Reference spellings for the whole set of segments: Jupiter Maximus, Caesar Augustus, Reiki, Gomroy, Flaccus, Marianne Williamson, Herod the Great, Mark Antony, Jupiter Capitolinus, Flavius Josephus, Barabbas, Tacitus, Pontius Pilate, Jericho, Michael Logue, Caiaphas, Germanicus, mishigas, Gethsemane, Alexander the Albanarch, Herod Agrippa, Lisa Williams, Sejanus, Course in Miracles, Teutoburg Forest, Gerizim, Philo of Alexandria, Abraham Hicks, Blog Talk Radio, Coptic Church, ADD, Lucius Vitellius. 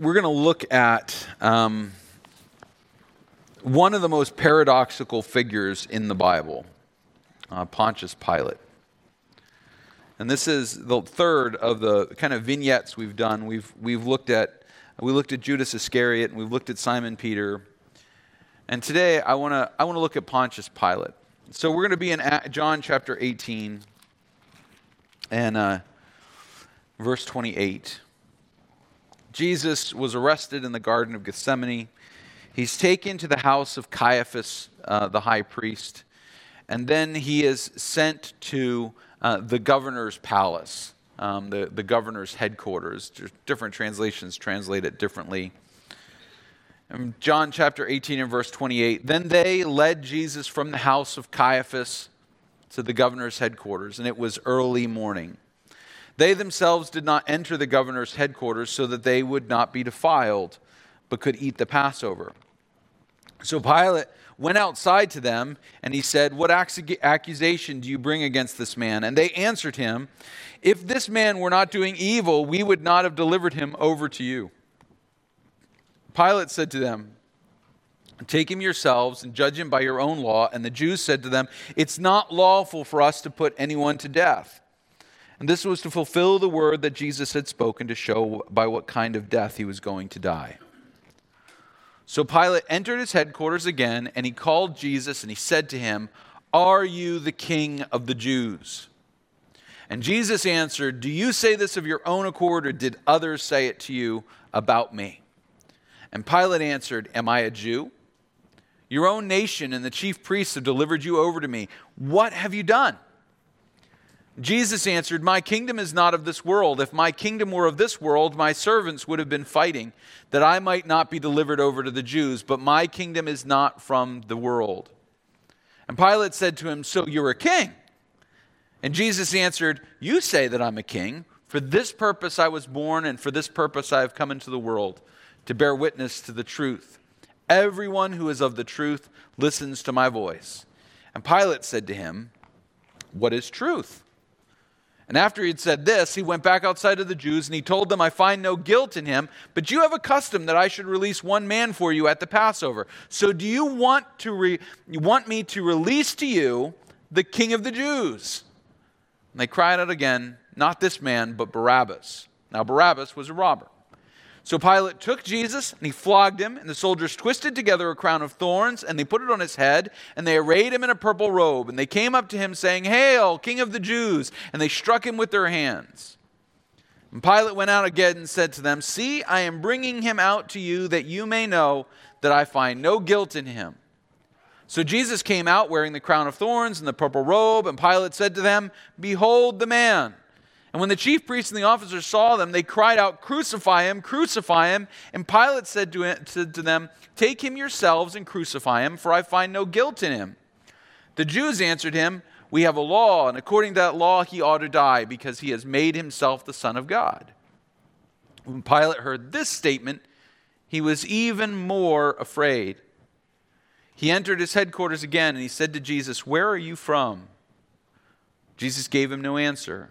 We're going to look at one of the most paradoxical figures in the Bible, Pontius Pilate. And this is the third of the kind of vignettes we've done. We looked at Judas Iscariot, and we've looked at Simon Peter. And today I want to look at Pontius Pilate. So we're going to be in John chapter 18 and verse 28. Jesus was arrested in the Garden of Gethsemane. He's taken to the house of Caiaphas, the high priest, and then he is sent to the governor's palace, the governor's headquarters. Different translations translate it differently. In John chapter 18 and verse 28, then they led Jesus from the house of Caiaphas to the governor's headquarters, and it was early morning. They themselves did not enter the governor's headquarters so that they would not be defiled, but could eat the Passover. So Pilate went outside to them, and he said, what accusation do you bring against this man? And they answered him, if this man were not doing evil, we would not have delivered him over to you. Pilate said to them, take him yourselves and judge him by your own law. And the Jews said to them, it's not lawful for us to put anyone to death. And this was to fulfill the word that Jesus had spoken to show by what kind of death he was going to die. So Pilate entered his headquarters again, and he called Jesus, and he said to him, are you the king of the Jews? And Jesus answered, do you say this of your own accord, or did others say it to you about me? And Pilate answered, am I a Jew? Your own nation and the chief priests have delivered you over to me. What have you done? Jesus answered, my kingdom is not of this world. If my kingdom were of this world, my servants would have been fighting, that I might not be delivered over to the Jews. But my kingdom is not from the world. And Pilate said to him, so you're a king? And Jesus answered, you say that I'm a king. For this purpose I was born, and for this purpose I have come into the world, to bear witness to the truth. Everyone who is of the truth listens to my voice. And Pilate said to him, what is truth? And after he had said this, he went back outside to the Jews, and he told them, I find no guilt in him, but you have a custom that I should release one man for you at the Passover. So do you want me to release to you the king of the Jews? And they cried out again, not this man, but Barabbas. Now Barabbas was a robber. So Pilate took Jesus, and he flogged him, and the soldiers twisted together a crown of thorns, and they put it on his head, and they arrayed him in a purple robe, and they came up to him saying, Hail, King of the Jews! And they struck him with their hands. And Pilate went out again and said to them, see, I am bringing him out to you, that you may know that I find no guilt in him. So Jesus came out wearing the crown of thorns and the purple robe, and Pilate said to them, behold the man! And when the chief priests and the officers saw them, they cried out, crucify him, crucify him. And Pilate said to them, take him yourselves and crucify him, for I find no guilt in him. The Jews answered him, we have a law, and according to that law he ought to die, because he has made himself the Son of God. When Pilate heard this statement, he was even more afraid. He entered his headquarters again, and he said to Jesus, where are you from? Jesus gave him no answer.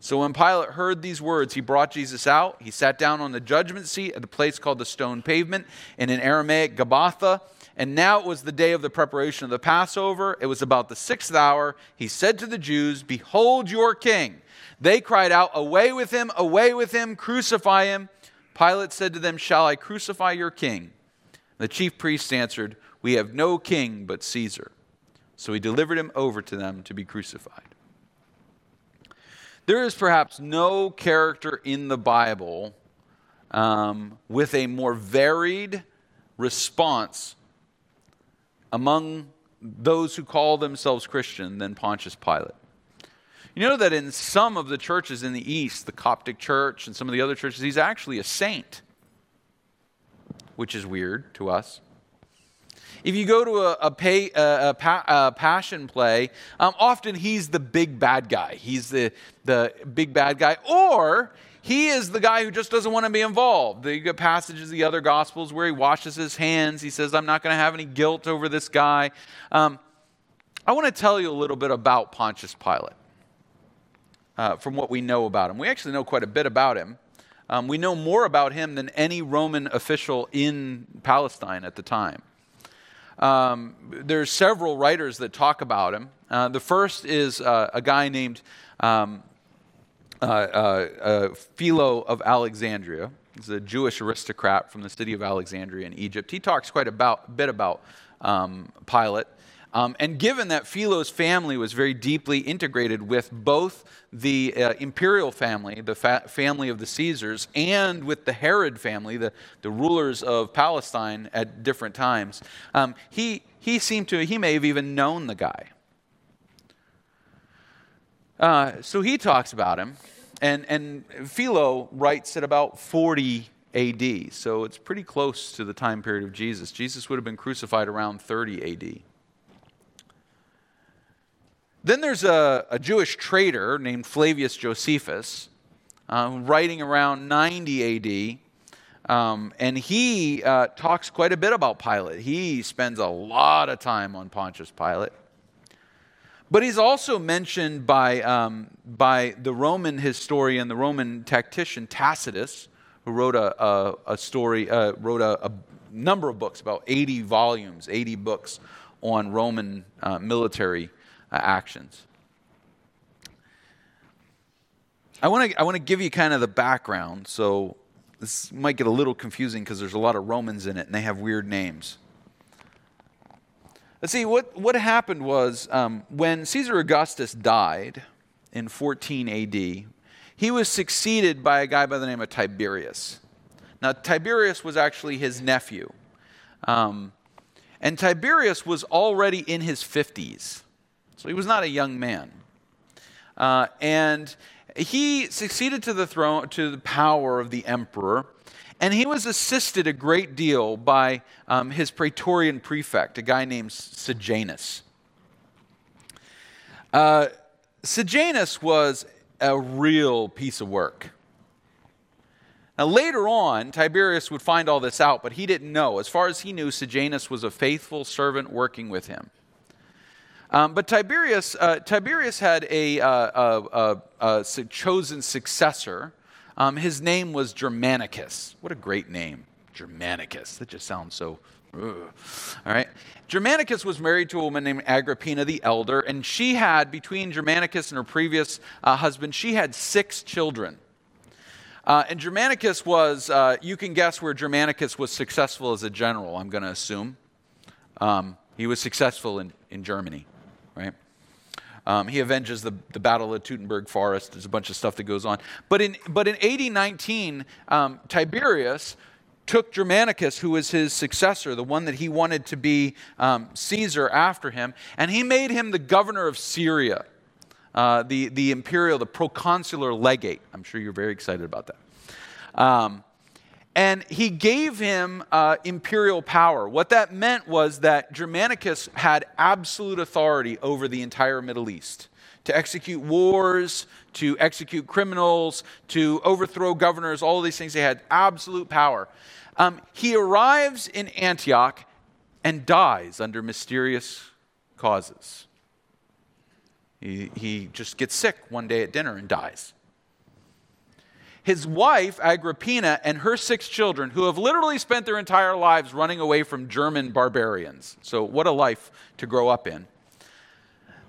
So when Pilate heard these words, he brought Jesus out. He sat down on the judgment seat at the place called the Stone Pavement, and in Aramaic, Gabbatha. And now it was the day of the preparation of the Passover. It was about the 6th hour. He said to the Jews, behold your king. They cried out, away with him, crucify him. Pilate said to them, shall I crucify your king? The chief priests answered, we have no king but Caesar. So he delivered him over to them to be crucified. There is perhaps no character in the Bible with a more varied response among those who call themselves Christian than Pontius Pilate. You know that in some of the churches in the East, the Coptic Church and some of the other churches, he's actually a saint. which is weird to us. If you go to a passion play, often he's the big bad guy. He's the big bad guy, or he is the guy who just doesn't want to be involved. You get passages of the other Gospels where he washes his hands. He says, I'm not going to have any guilt over this guy. I want to tell you a little bit about Pontius Pilate, from what we know about him. We actually know quite a bit about him. We know more about him than any Roman official in Palestine at the time. There's several writers that talk about him. The first is a guy named Philo of Alexandria. He's a Jewish aristocrat from the city of Alexandria in Egypt. He talks quite a bit about Pilate. And given that Philo's family was very deeply integrated with both the imperial family, the family of the Caesars, and with the Herod family, the rulers of Palestine at different times, he may have even known the guy. So he talks about him, and Philo writes at about 40 AD, so it's pretty close to the time period of Jesus. Jesus would have been crucified around 30 AD. Then there's a Jewish traitor named Flavius Josephus, writing around 90 AD, and he talks quite a bit about Pilate. He spends a lot of time on Pontius Pilate. But he's also mentioned by the Roman historian, the Roman tactician Tacitus, who wrote a number of books, about 80 volumes, 80 books on Roman military actions. I want to give you kind of the background. So this might get a little confusing because there's a lot of Romans in it and they have weird names. Let's see, what happened was when Caesar Augustus died in 14 AD, he was succeeded by a guy by the name of Tiberius. Now, Tiberius was actually his nephew. And Tiberius was already in his 50s. So he was not a young man. And he succeeded to the throne, to the power of the emperor. And he was assisted a great deal by his Praetorian prefect, a guy named Sejanus. Sejanus was a real piece of work. Now later on, Tiberius would find all this out, but he didn't know. As far as he knew, Sejanus was a faithful servant working with him. But Tiberius had a chosen successor. His name was Germanicus. What a great name, Germanicus. That just sounds so, ugh. All right. Germanicus was married to a woman named Agrippina the Elder, and she had, between Germanicus and her previous husband, she had 6 children. And Germanicus was, you can guess where Germanicus was successful as a general, I'm going to assume. He was successful in Germany, right? He avenges the Battle of Teutoburg Forest. There's a bunch of stuff that goes on. But in AD 19, Tiberius took Germanicus, who was his successor, the one that he wanted to be Caesar after him, and he made him the governor of Syria, the imperial, the proconsular legate. I'm sure you're very excited about that. And he gave him imperial power. What that meant was that Germanicus had absolute authority over the entire Middle East, to execute wars, to execute criminals, to overthrow governors, all of these things. They had absolute power. He arrives in Antioch and dies under mysterious causes. He just gets sick one day at dinner and dies. His wife, Agrippina, and her 6 children, who have literally spent their entire lives running away from German barbarians. So what a life to grow up in.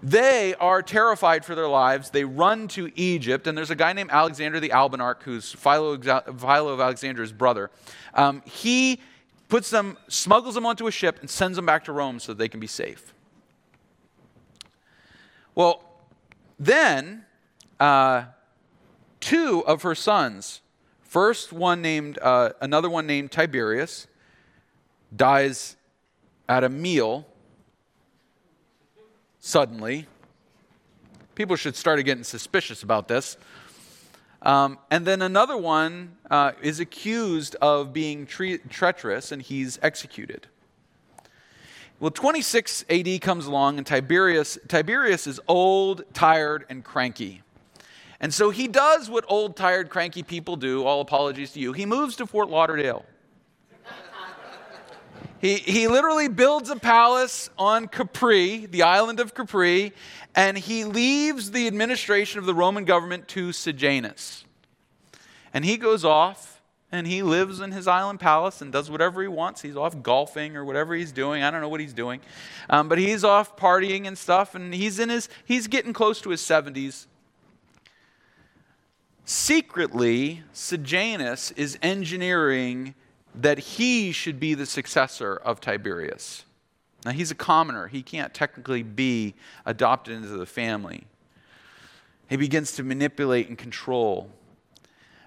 They are terrified for their lives. They run to Egypt. And there's a guy named Alexander the Albanarch, who's Philo of Alexandria's brother. He puts them, smuggles them onto a ship and sends them back to Rome so that they can be safe. Well, then... 2 of her sons, another one named Tiberius, dies at a meal suddenly. People should start getting suspicious about this. And then another one is accused of being treacherous, and he's executed. Well, 26 AD comes along, and Tiberius is old, tired, and cranky. And so he does what old, tired, cranky people do, all apologies to you. He moves to Fort Lauderdale. He literally builds a palace on Capri, the island of Capri, and he leaves the administration of the Roman government to Sejanus. And he goes off, and he lives in his island palace and does whatever he wants. He's off golfing or whatever he's doing. I don't know what he's doing. But he's off partying and stuff, and he's getting close to his 70s. Secretly, Sejanus is engineering that he should be the successor of Tiberius. Now, he's a commoner. He can't technically be adopted into the family. He begins to manipulate and control.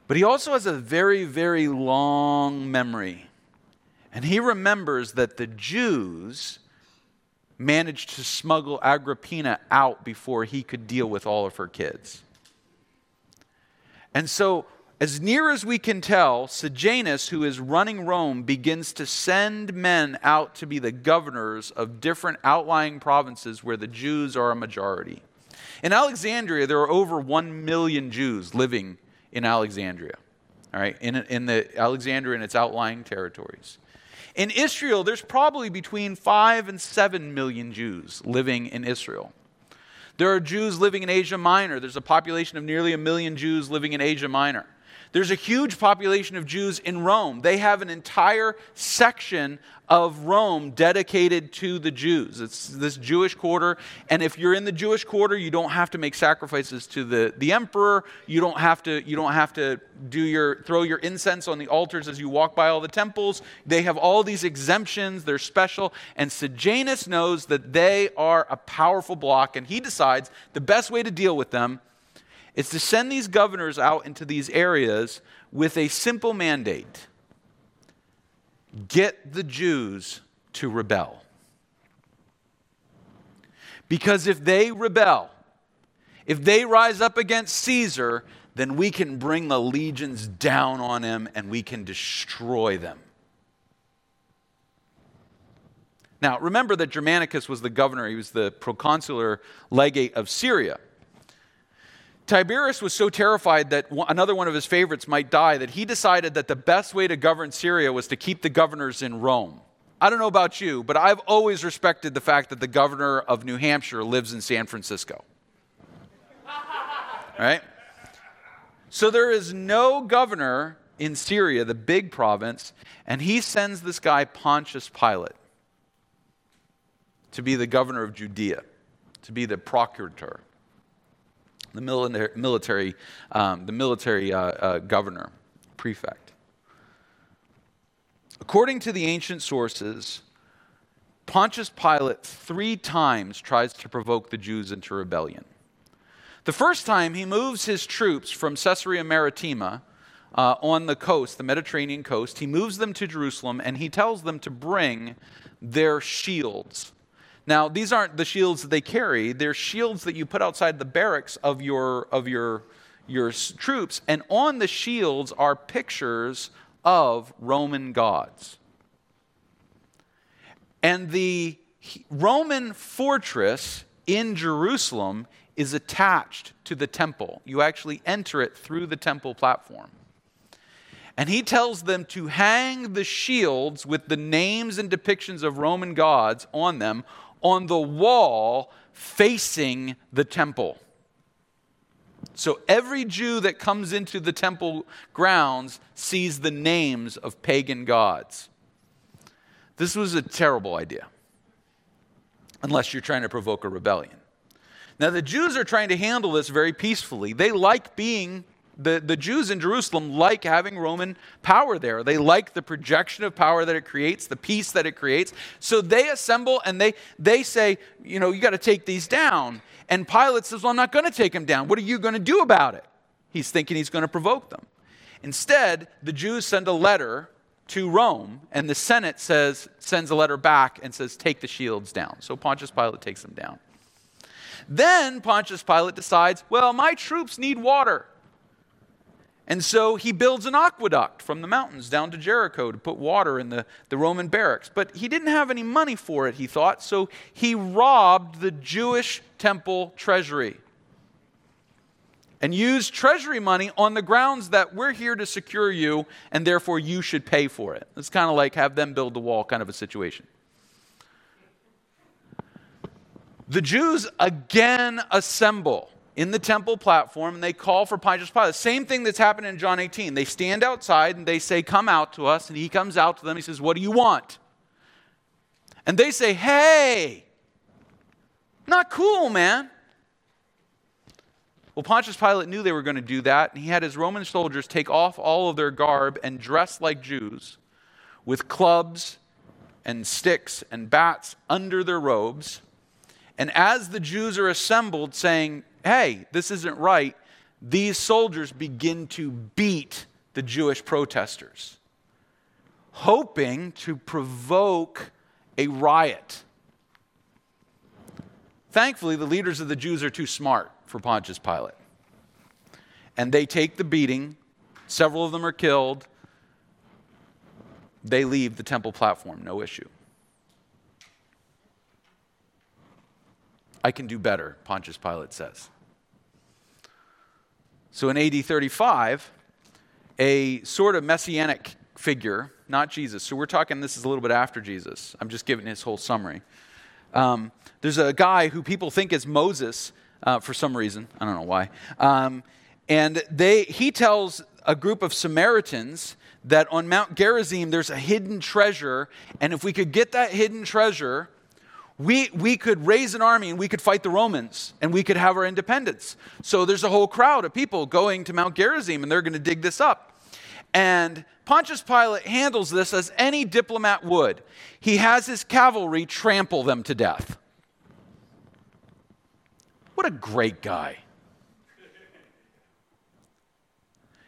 But he also has a very, very long memory. And he remembers that the Jews managed to smuggle Agrippina out before he could deal with all of her kids. And so, as near as we can tell, Sejanus, who is running Rome, begins to send men out to be the governors of different outlying provinces where the Jews are a majority. In Alexandria, there are over 1 million Jews living in Alexandria, all right, in the Alexandria and its outlying territories. In Israel, there's probably between 5 and 7 million Jews living in Israel. There are Jews living in Asia Minor. There's a population of nearly 1 million Jews living in Asia Minor. There's a huge population of Jews in Rome. They have an entire section of Rome dedicated to the Jews. It's this Jewish quarter. And if you're in the Jewish quarter, you don't have to make sacrifices to the emperor. You don't have to throw your incense on the altars as you walk by all the temples. They have all these exemptions. They're special. And Sejanus knows that they are a powerful bloc. And he decides the best way to deal with them is to send these governors out into these areas with a simple mandate. Get the Jews to rebel. Because if they rebel, if they rise up against Caesar, then we can bring the legions down on him and we can destroy them. Now, remember that Germanicus was the governor. He was the proconsular legate of Syria. Tiberius was so terrified that another one of his favorites might die that he decided that the best way to govern Syria was to keep the governors in Rome. I don't know about you, but I've always respected the fact that the governor of New Hampshire lives in San Francisco. Right? So there is no governor in Syria, the big province, and he sends this guy Pontius Pilate to be the governor of Judea, to be the procurator. The military governor, prefect. According to the ancient sources, Pontius Pilate 3 times tries to provoke the Jews into rebellion. The first time he moves his troops from Caesarea Maritima on the coast, the Mediterranean coast, he moves them to Jerusalem and he tells them to bring their shields. Now, these aren't the shields that they carry. They're shields that you put outside the barracks of your troops. And on the shields are pictures of Roman gods. And the Roman fortress in Jerusalem is attached to the temple. You actually enter it through the temple platform. And he tells them to hang the shields with the names and depictions of Roman gods on them on the wall facing the temple. So every Jew that comes into the temple grounds sees the names of pagan gods. This was a terrible idea, unless you're trying to provoke a rebellion. Now, the Jews are trying to handle this very peacefully. They like being The Jews in Jerusalem like having Roman power there. They like the projection of power that it creates, the peace that it creates. So they assemble and they say, you know, you got to take these down. And Pilate says, well, I'm not going to take them down. What are you going to do about it? He's thinking he's going to provoke them. Instead, the Jews send a letter to Rome, and the Senate sends a letter back and says, take the shields down. So Pontius Pilate takes them down. Then Pontius Pilate decides, well, my troops need water. And so he builds an aqueduct from the mountains down to Jericho to put water in the Roman barracks. But he didn't have any money for it, he thought, so he robbed the Jewish temple treasury and used treasury money on the grounds that we're here to secure you, and therefore you should pay for it. It's kind of like have them build the wall kind of a situation. The Jews again assemble in the temple platform, and they call for Pontius Pilate. Same thing that's happened in John 18. They stand outside, and they say, come out to us. And he comes out to them. He says, what do you want? And they say, hey, not cool, man. Well, Pontius Pilate knew they were going to do that, and he had his Roman soldiers take off all of their garb and dress like Jews with clubs and sticks and bats under their robes. And as the Jews are assembled saying, hey, this isn't right, these soldiers begin to beat the Jewish protesters, hoping to provoke a riot. Thankfully, the leaders of the Jews are too smart for Pontius Pilate. And they take the beating. Several of them are killed. They leave the temple platform, no issue. I can do better, Pontius Pilate says. So in AD 35, a sort of messianic figure, not Jesus. So we're talking, this is a little bit after Jesus. I'm just giving his whole summary. There's a guy who people think is Moses for some reason. I don't know why. And he tells a group of Samaritans that on Mount Gerizim there's a hidden treasure. And if we could get that hidden treasure, we could raise an army and we could fight the Romans and we could have our independence. So there's a whole crowd of people going to Mount Gerizim and they're going to dig this up. And Pontius Pilate handles this as any diplomat would. He has his cavalry trample them to death. What a great guy.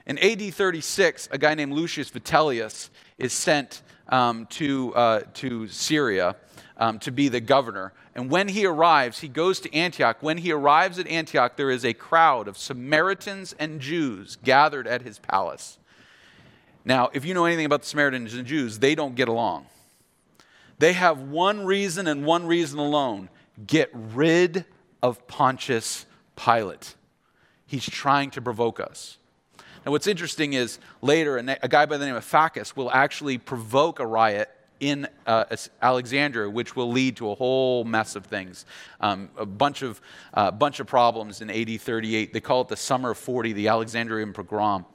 In AD 36, a guy named Lucius Vitellius is sent to Syria to be the governor. And when he arrives, he goes to Antioch. When he arrives at Antioch, there is a crowd of Samaritans and Jews gathered at his palace. Now, if you know anything about the Samaritans and Jews, they don't get along. They have one reason and one reason alone: get rid of Pontius Pilate. He's trying to provoke us. Now, what's interesting is later, a guy by the name of Flaccus will actually provoke a riot in Alexandria, which will lead to a whole mess of things, a bunch of problems in AD 38. They call it the Summer of 40, the Alexandrian Pogrom.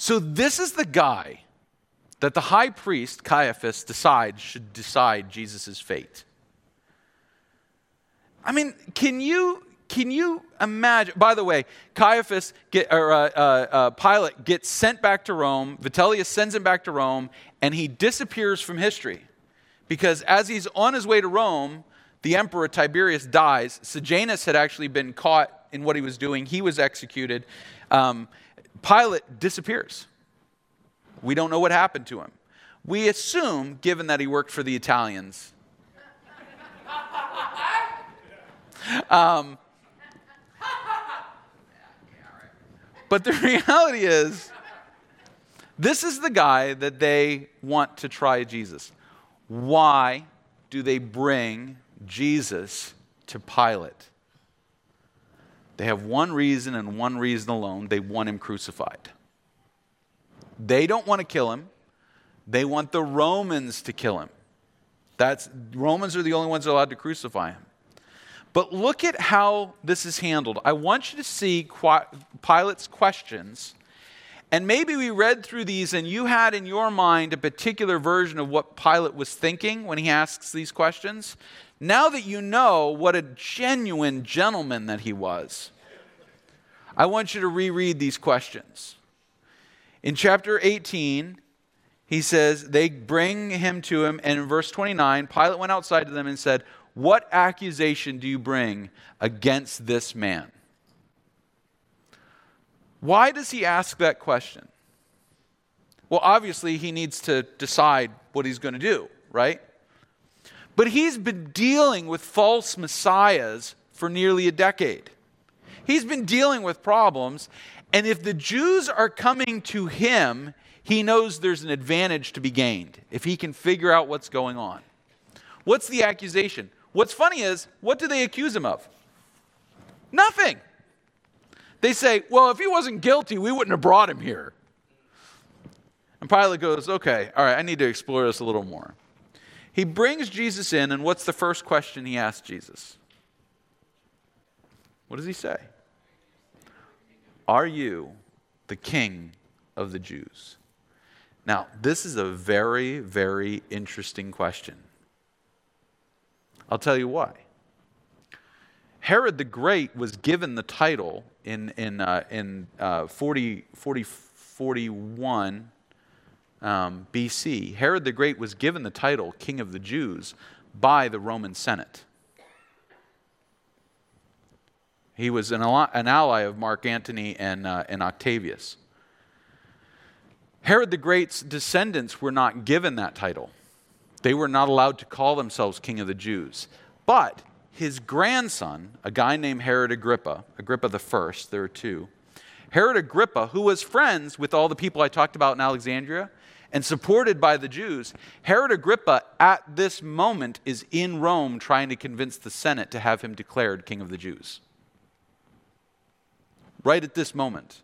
So this is the guy that the high priest Caiaphas decides should decide Jesus' fate. I mean, can you imagine? By the way, Pilate gets sent back to Rome. Vitellius sends him back to Rome, and he disappears from history. Because as he's on his way to Rome, the emperor Tiberius dies. Sejanus had actually been caught in what he was doing. He was executed. Pilate disappears. We don't know what happened to him. We assume, given that he worked for the Italians. But the reality is, this is the guy that they want to try Jesus. Why do they bring Jesus to Pilate? They have one reason and one reason alone. They want him crucified. They don't want to kill him. They want the Romans to kill him. Romans are the only ones allowed to crucify him. But look at how this is handled. I want you to see Pilate's questions. And maybe we read through these and you had in your mind a particular version of what Pilate was thinking when he asks these questions. Now that you know what a genuine gentleman that he was, I want you to reread these questions. In chapter 18, he says, they bring him to him. And in verse 29, Pilate went outside to them and said, what accusation do you bring against this man? Why does he ask that question? Well, obviously he needs to decide what he's going to do, right? But he's been dealing with false messiahs for nearly a decade. He's been dealing with problems, And if the Jews are coming to him, he knows there's an advantage to be gained if he can figure out what's going on. What's the accusation? What's funny is, what do they accuse him of? Nothing. They say, well, if he wasn't guilty, we wouldn't have brought him here. And Pilate goes, okay, all right, I need to explore this a little more. He brings Jesus in, and what's the first question he asks Jesus? What does he say? Are you the king of the Jews? Now, this is a very, very interesting question. I'll tell you why. Herod the Great was given the title in 41 BC. Herod the Great was given the title King of the Jews by the Roman Senate. He was an ally of Mark Antony and Octavius. Herod the Great's descendants were not given that title. They were not allowed to call themselves King of the Jews. But his grandson, a guy named Herod Agrippa, Agrippa the First, there are two, Herod Agrippa, who was friends with all the people I talked about in Alexandria and supported by the Jews, Herod Agrippa at this moment is in Rome trying to convince the Senate to have him declared King of the Jews. Right at this moment.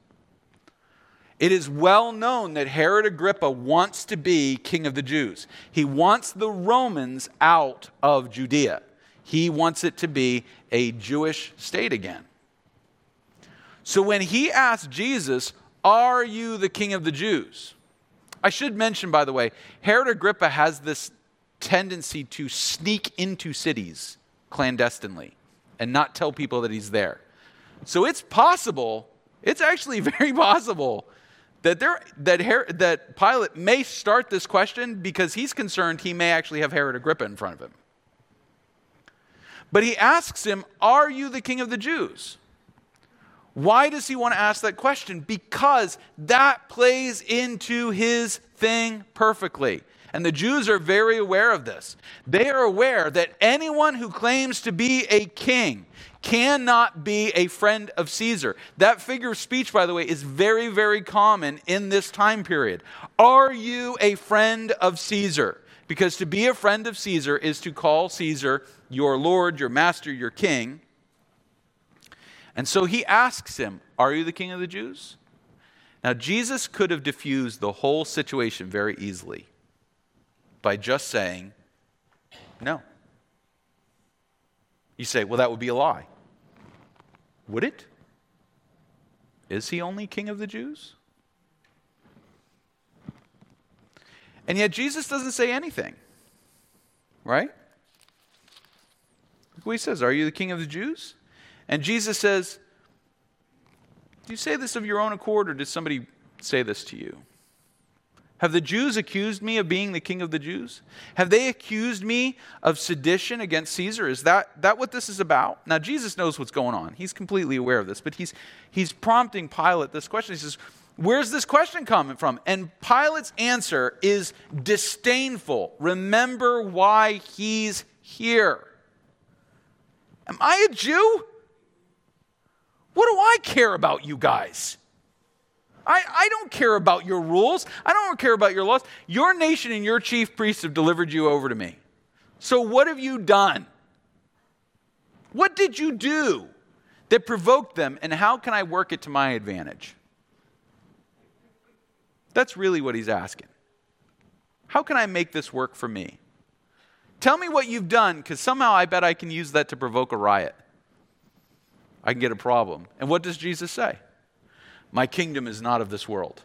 It is well known that Herod Agrippa wants to be king of the Jews. He wants the Romans out of Judea. He wants it to be a Jewish state again. So when he asked Jesus, are you the king of the Jews? I should mention, by the way, Herod Agrippa has this tendency to sneak into cities clandestinely and not tell people that he's there. So it's possible, it's actually very possible that Pilate may start this question because he's concerned he may actually have Herod Agrippa in front of him. But he asks him, are you the king of the Jews? Why does he want to ask that question? Because that plays into his thing perfectly. And the Jews are very aware of this. They are aware that anyone who claims to be a king cannot be a friend of Caesar. That figure of speech, by the way, is very, very common in this time period. Are you a friend of Caesar? Because to be a friend of Caesar is to call Caesar your Lord, your master, your king. And so he asks him, are you the king of the Jews? Now, Jesus could have diffused the whole situation very easily by just saying, no. You say, well, that would be a lie. Would it? Is he only king of the Jews? And yet Jesus doesn't say anything, right? Look what he says, are you the king of the Jews? And Jesus says, do you say this of your own accord, or did somebody say this to you? Have the Jews accused me of being the king of the Jews? Have they accused me of sedition against Caesar? Is that what this is about? Now, Jesus knows what's going on. He's completely aware of this, but he's prompting Pilate this question. He says, where's this question coming from? And Pilate's answer is disdainful. Remember why he's here. Am I a Jew? What do I care about you guys? I don't care about your rules. I don't care about your laws. Your nation and your chief priests have delivered you over to me. So what have you done? What did you do that provoked them, and how can I work it to my advantage? That's really what he's asking. How can I make this work for me? Tell me what you've done, because somehow I bet I can use that to provoke a riot. I can get a problem. And what does Jesus say? My kingdom is not of this world.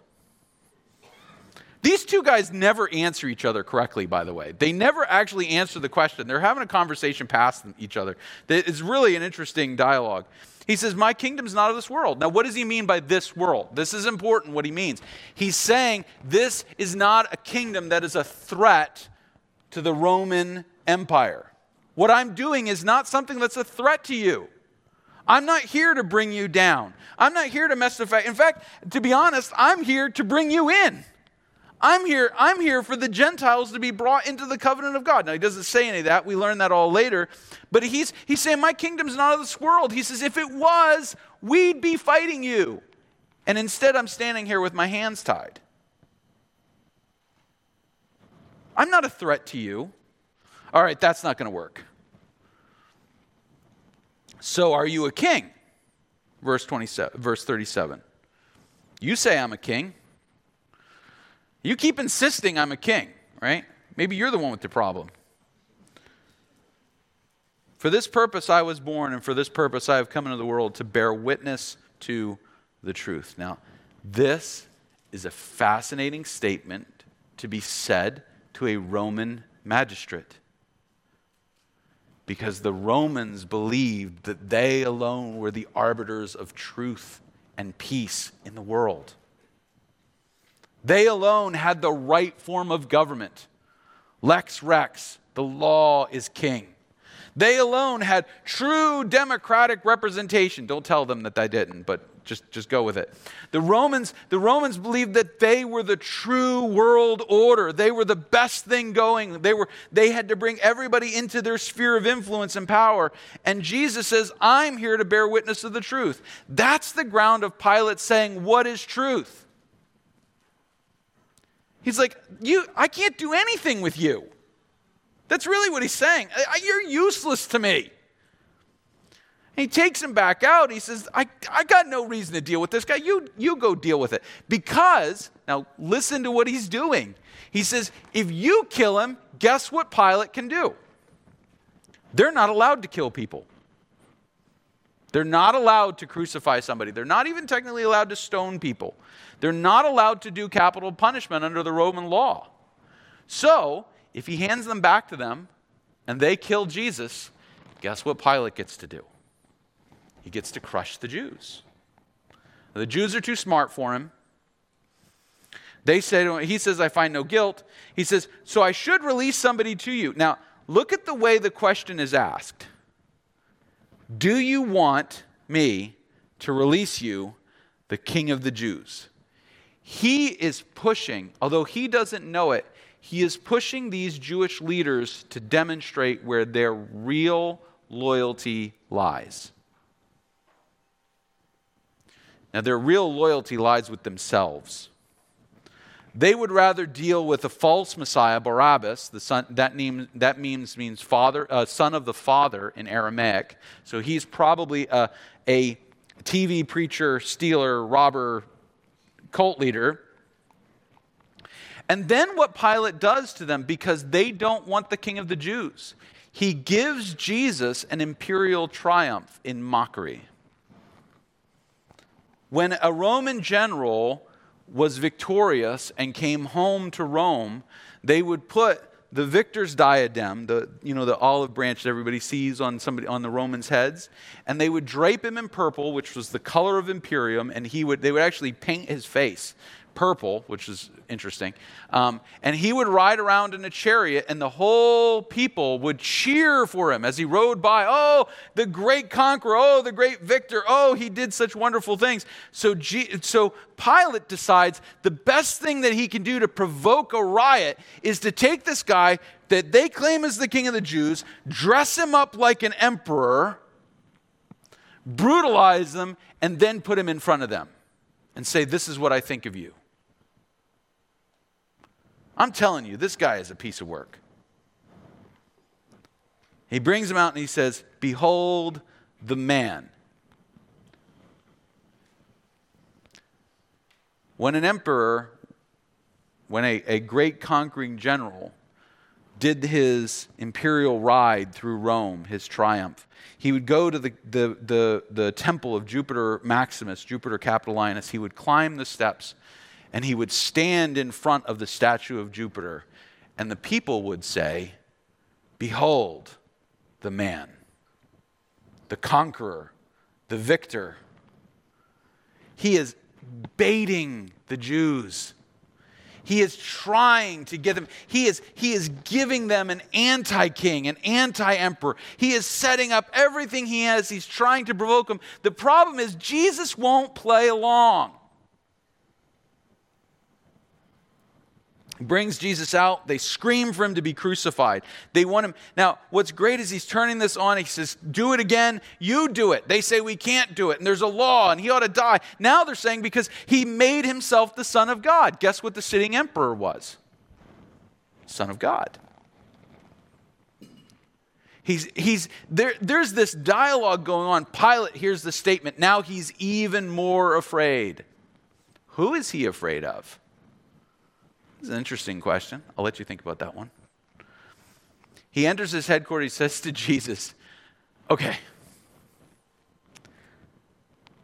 These two guys never answer each other correctly, by the way. They never actually answer the question. They're having a conversation past each other. It's really an interesting dialogue. He says, my kingdom is not of this world. Now, what does he mean by this world? This is important, what he means. He's saying this is not a kingdom that is a threat to the Roman Empire. What I'm doing is not something that's a threat to you. I'm not here to bring you down. I'm not here to mess the fact. In fact, to be honest, I'm here to bring you in. I'm here for the Gentiles to be brought into the covenant of God. Now, he doesn't say any of that. We learn that all later. But he's saying, my kingdom's not of this world. He says, if it was, we'd be fighting you. And instead, I'm standing here with my hands tied. I'm not a threat to you. All right, that's not going to work. So are you a king? Verse 37. You say I'm a king. You keep insisting I'm a king, right? Maybe you're the one with the problem. For this purpose I was born, and for this purpose I have come into the world, to bear witness to the truth. Now, this is a fascinating statement to be said to a Roman magistrate, because the Romans believed that they alone were the arbiters of truth and peace in the world. They alone had the right form of government. Lex rex, the law is king. They alone had true democratic representation. Don't tell them that I didn't, but just go with it. The Romans believed that they were the true world order. They were the best thing going. They had to bring everybody into their sphere of influence and power. And Jesus says, I'm here to bear witness to the truth. That's the ground of Pilate saying, what is truth? He's like, I can't do anything with you. That's really what he's saying. You're useless to me. And he takes him back out. He says, I got no reason to deal with this guy. You go deal with it. Because, now listen to what he's doing. He says, if you kill him, guess what Pilate can do? They're not allowed to kill people. They're not allowed to crucify somebody. They're not even technically allowed to stone people. They're not allowed to do capital punishment under the Roman law. So, if he hands them back to them and they kill Jesus, guess what Pilate gets to do? He gets to crush the Jews. The Jews are too smart for him. They say to him, he says, I find no guilt. He says, so I should release somebody to you. Now, look at the way the question is asked. Do you want me to release you, the King of the Jews? He is pushing, although he doesn't know it, he is pushing these Jewish leaders to demonstrate where their real loyalty lies. Now, their real loyalty lies with themselves. They would rather deal with a false Messiah, Barabbas, the son, that means father, son of the father in Aramaic. So he's probably a TV preacher, stealer, robber, cult leader. And then what Pilate does to them, because they don't want the King of the Jews, he gives Jesus an imperial triumph in mockery. When a Roman general was victorious and came home to Rome, they would put the victor's diadem, the olive branch that everybody sees on the Romans' heads, and they would drape him in purple, which was the color of imperium, and they would actually paint his face purple, which is interesting, and he would ride around in a chariot, and the whole people would cheer for him as he rode by. Oh, the great conqueror! Oh, the great victor! Oh, he did such wonderful things. So Pilate decides the best thing that he can do to provoke a riot is to take this guy that they claim is the King of the Jews, dress him up like an emperor, brutalize him, and then put him in front of them and say, "This is what I think of you." I'm telling you, this guy is a piece of work. He brings him out and he says, behold the man. When an emperor, when a great conquering general did his imperial ride through Rome, his triumph, he would go to the temple of Jupiter Maximus, Jupiter Capitolinus. He would climb the steps, and he would stand in front of the statue of Jupiter, and the people would say, behold the man, the conqueror, the victor. He is baiting the Jews. He is trying to get them. He is giving them an anti-king, an anti-emperor. He is setting up everything he has. He's trying to provoke them. The problem is Jesus won't play along. brings Jesus out. They scream for him to be crucified. They want him. Now, what's great is he's turning this on. He says, do it again. You do it. They say we can't do it. And there's a law and he ought to die. Now they're saying because he made himself the Son of God. Guess what the sitting emperor was? Son of God. There's this dialogue going on. Pilate hears the statement. Now he's even more afraid. Who is he afraid of? It's an interesting question. I'll let you think about that one. He enters his headquarters. He says to Jesus, okay,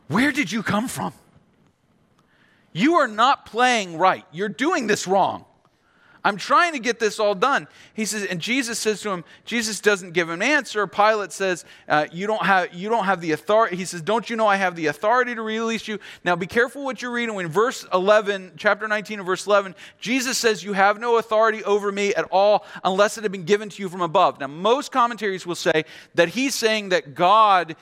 where did you come from? You are not playing right. You're doing this wrong. I'm trying to get this all done. He says, and Jesus says to him, Jesus doesn't give him an answer. Pilate says, you don't have the authority. He says, don't you know I have the authority to release you? Now be careful what you're reading. In verse 11, chapter 19 and verse 11, Jesus says, you have no authority over me at all unless it had been given to you from above. Now most commentaries will say that he's saying that God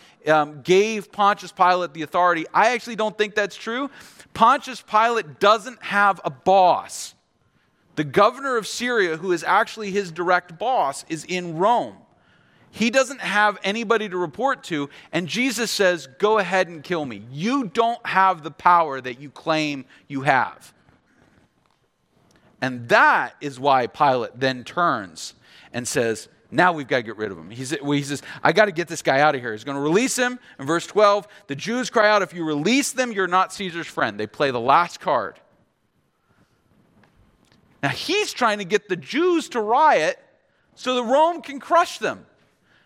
gave Pontius Pilate the authority. I actually don't think that's true. Pontius Pilate doesn't have a boss. The governor of Syria, who is actually his direct boss, is in Rome. He doesn't have anybody to report to, and Jesus says, go ahead and kill me. You don't have the power that you claim you have. And that is why Pilate then turns and says, now we've got to get rid of him. He says, I got to get this guy out of here. He's going to release him. In verse 12, the Jews cry out, if you release them, you're not Caesar's friend. They play the last card. Now, he's trying to get the Jews to riot so that Rome can crush them.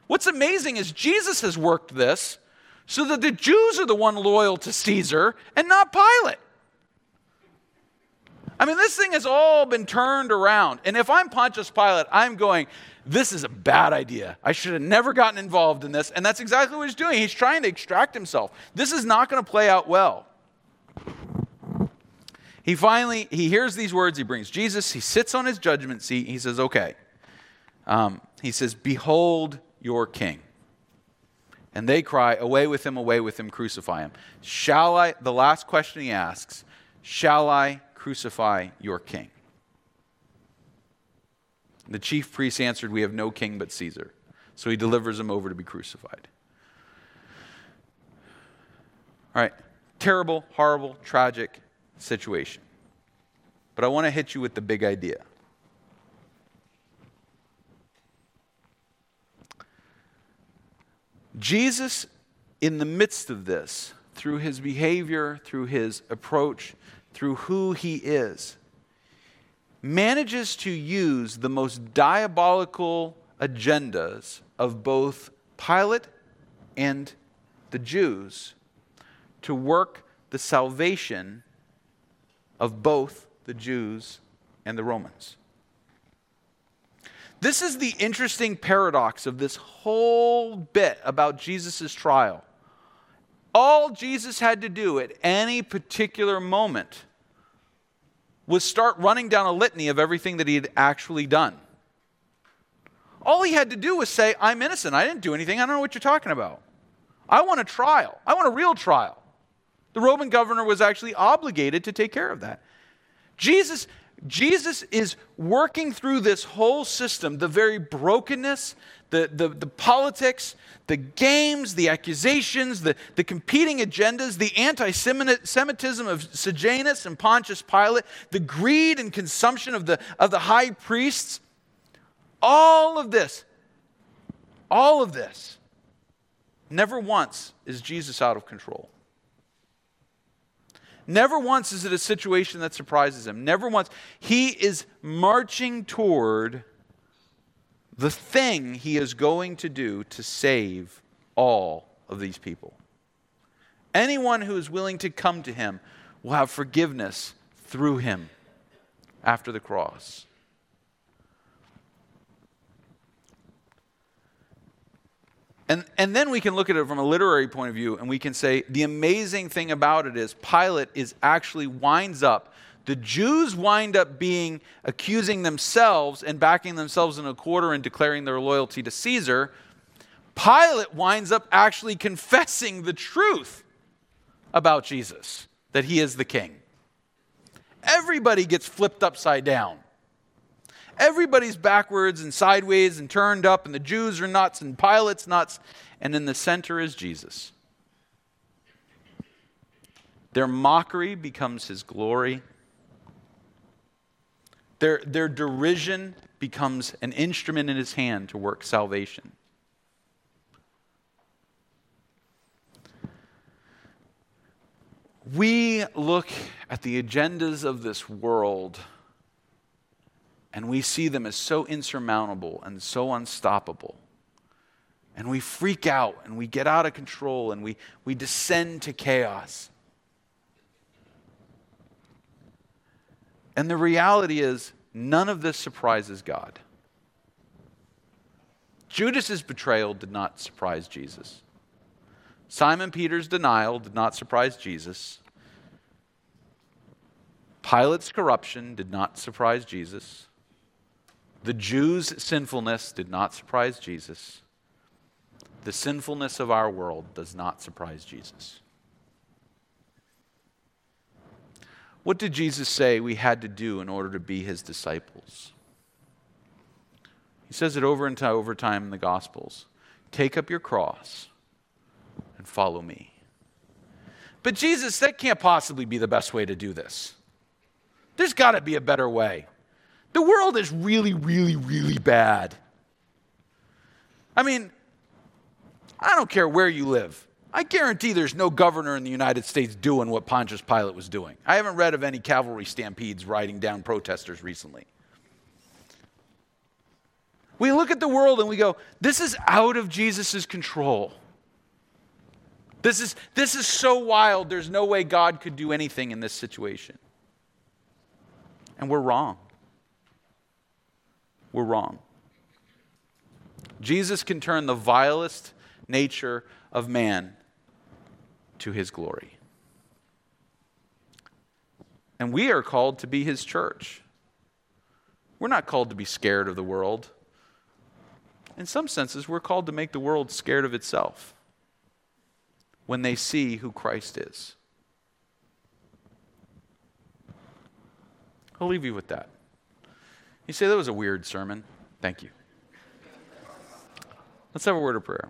What's amazing is Jesus has worked this so that the Jews are the one loyal to Caesar and not Pilate. I mean, this thing has all been turned around. And if I'm Pontius Pilate, I'm going, this is a bad idea. I should have never gotten involved in this. And that's exactly what he's doing. He's trying to extract himself. This is not going to play out well. He hears these words, he brings Jesus, he sits on his judgment seat, he says, okay. He says, behold your king. And they cry, away with him, crucify him. The last question he asks, shall I crucify your king? The chief priests answered, we have no king but Caesar. So he delivers him over to be crucified. All right, terrible, horrible, tragic situation. But I want to hit you with the big idea. Jesus, in the midst of this, through his behavior, through his approach, through who he is, manages to use the most diabolical agendas of both Pilate and the Jews to work the salvation of both the Jews and the Romans. This is the interesting paradox of this whole bit about Jesus' trial. All Jesus had to do at any particular moment was start running down a litany of everything that he had actually done. All he had to do was say, I'm innocent. I didn't do anything. I don't know what you're talking about. I want a trial. I want a real trial. The Roman governor was actually obligated to take care of that. Jesus is working through this whole system, the very brokenness, the politics, the games, the accusations, the competing agendas, the anti-Semitism of Sejanus and Pontius Pilate, the greed and consumption of the high priests. All of this. Never once is Jesus out of control. Never once is it a situation that surprises him. Never once. He is marching toward the thing he is going to do to save all of these people. Anyone who is willing to come to him will have forgiveness through him after the cross. And then we can look at it from a literary point of view, and we can say the amazing thing about it is Pilate is actually winds up. The Jews wind up being accusing themselves and backing themselves in a corner and declaring their loyalty to Caesar. Pilate winds up actually confessing the truth about Jesus, that he is the king. Everybody gets flipped upside down Everybody's backwards and sideways and turned up, and the Jews are nuts and Pilate's nuts, and in the center is Jesus. Their mockery becomes his glory. Their derision becomes an instrument in his hand to work salvation. We look at the agendas of this world and we see them as so insurmountable and so unstoppable. And we freak out and we get out of control and we descend to chaos. And the reality is, none of this surprises God. Judas' betrayal did not surprise Jesus. Simon Peter's denial did not surprise Jesus. Pilate's corruption did not surprise Jesus. The Jews' sinfulness did not surprise Jesus. The sinfulness of our world does not surprise Jesus. What did Jesus say we had to do in order to be his disciples? He says it over and over time in the Gospels. Take up your cross and follow me. But Jesus, that can't possibly be the best way to do this. There's got to be a better way. The world is really, really, really bad. I mean, I don't care where you live. I guarantee there's no governor in the United States doing what Pontius Pilate was doing. I haven't read of any cavalry stampedes riding down protesters recently. We look at the world and we go, this is out of Jesus' control. This is so wild, there's no way God could do anything in this situation. And we're wrong. We're wrong. Jesus can turn the vilest nature of man to his glory. And we are called to be his church. We're not called to be scared of the world. In some senses, we're called to make the world scared of itself when they see who Christ is. I'll leave you with that. You say, that was a weird sermon. Thank you. Let's have a word of prayer.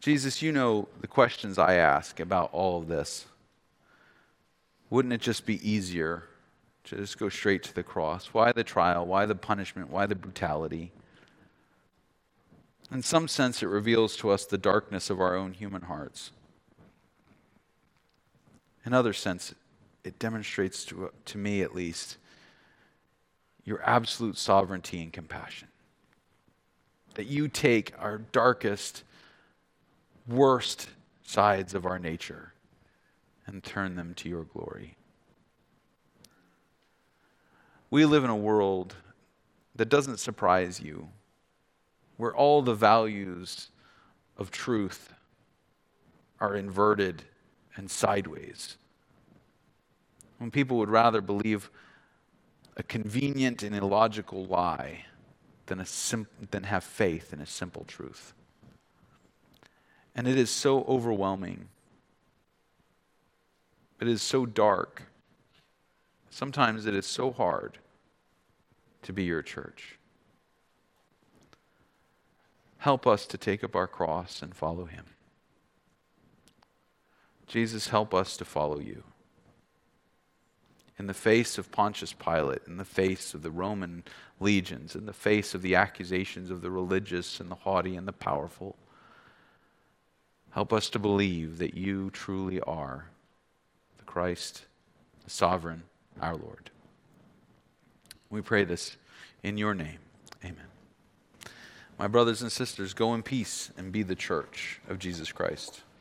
Jesus, you know the questions I ask about all of this. Wouldn't it just be easier to just go straight to the cross? Why the trial? Why the punishment? Why the brutality? In some sense, it reveals to us the darkness of our own human hearts. In other sense, it demonstrates to me at least, your absolute sovereignty and compassion. That you take our darkest, worst sides of our nature and turn them to your glory. We live in a world that doesn't surprise you, where all the values of truth are inverted and sideways. When people would rather believe a convenient and illogical lie than have faith in a simple truth. And it is so overwhelming. It is so dark. Sometimes it is so hard to be your church. Help us to take up our cross and follow him. Jesus, help us to follow you. In the face of Pontius Pilate, in the face of the Roman legions, in the face of the accusations of the religious and the haughty and the powerful, help us to believe that you truly are the Christ, the Sovereign, our Lord. We pray this in your name. Amen. My brothers and sisters, go in peace and be the church of Jesus Christ.